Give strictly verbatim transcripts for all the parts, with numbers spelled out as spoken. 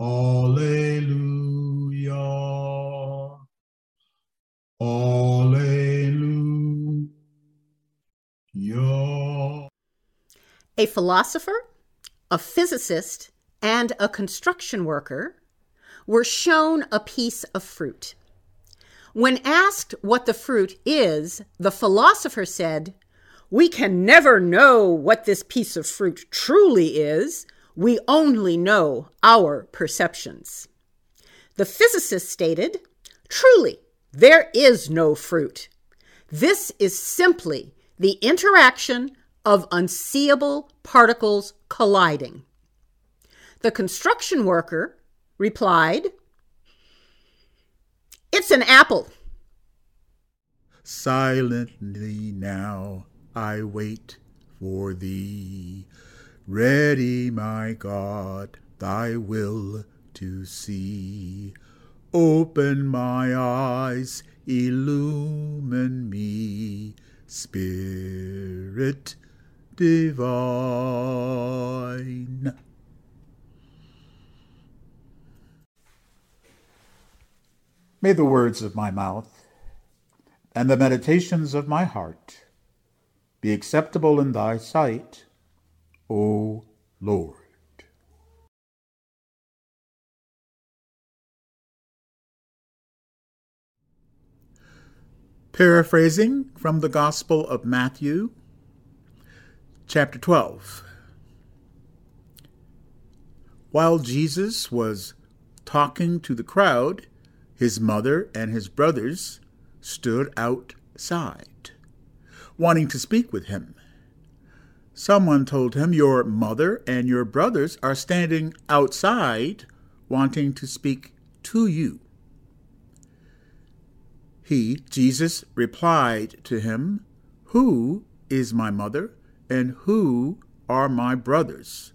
Alleluia. Alleluia. A philosopher, a physicist, and a construction worker were shown a piece of fruit. When asked what the fruit is, the philosopher said, "We can never know what this piece of fruit truly is. We only know our perceptions." The physicist stated, "Truly, there is no fruit. This is simply the interaction of unseeable particles colliding." The construction worker replied, "It's an apple." Silently now I wait for thee, ready, my God, thy will to see. Open my eyes, illumine me, Spirit divine. May the words of my mouth and the meditations of my heart be acceptable in thy sight, O Lord. Paraphrasing from the Gospel of Matthew, chapter twelve. While Jesus was talking to the crowd, his mother and his brothers stood outside, wanting to speak with him. Someone told him, "Your mother and your brothers are standing outside wanting to speak to you." He, Jesus, replied to him, "Who is my mother and who are my brothers?"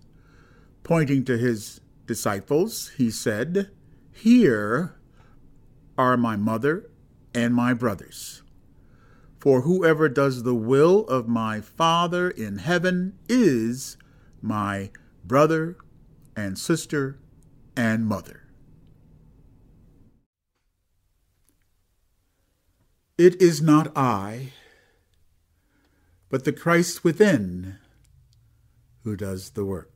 Pointing to his disciples, he said, "Here are my mother and my brothers. For whoever does the will of my Father in heaven is my brother and sister and mother." It is not I, but the Christ within who does the work.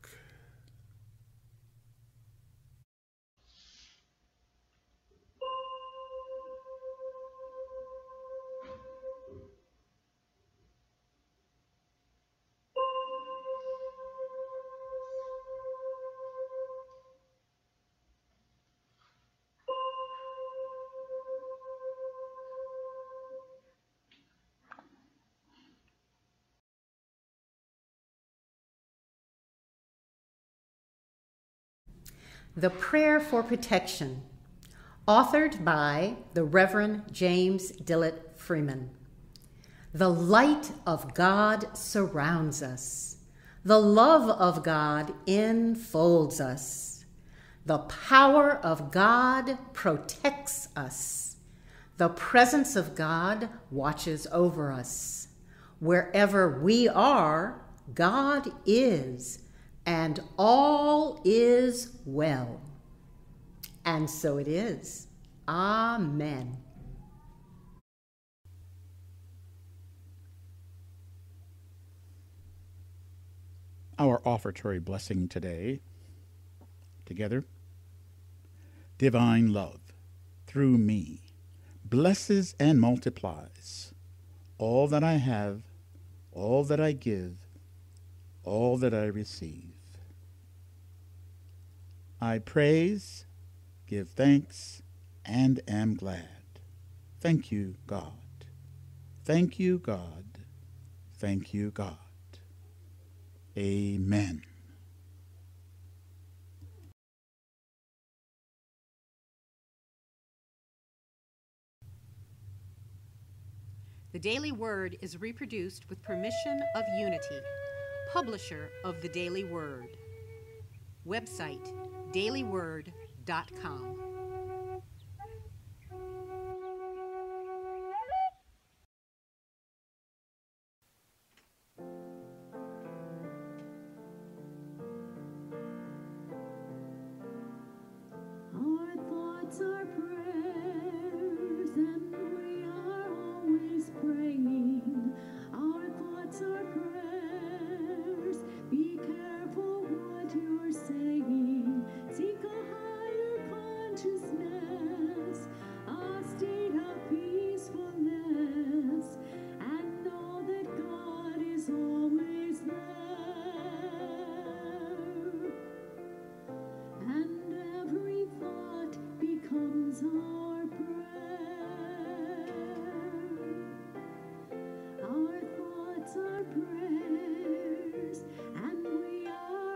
The Prayer for Protection, authored by the Reverend James Dillett Freeman. The light of God surrounds us. The love of God enfolds us. The power of God protects us. The presence of God watches over us. Wherever we are, God is, and all is well. And so it is. Amen. Our offertory blessing today, together. Divine love, through me, blesses and multiplies all that I have, all that I give, all that I receive. I praise, give thanks, and am glad. Thank you, God. Thank you, God. Thank you, God. Amen. The Daily Word is reproduced with permission of Unity, publisher of the Daily Word. Website, Daily Word dot com. Oh.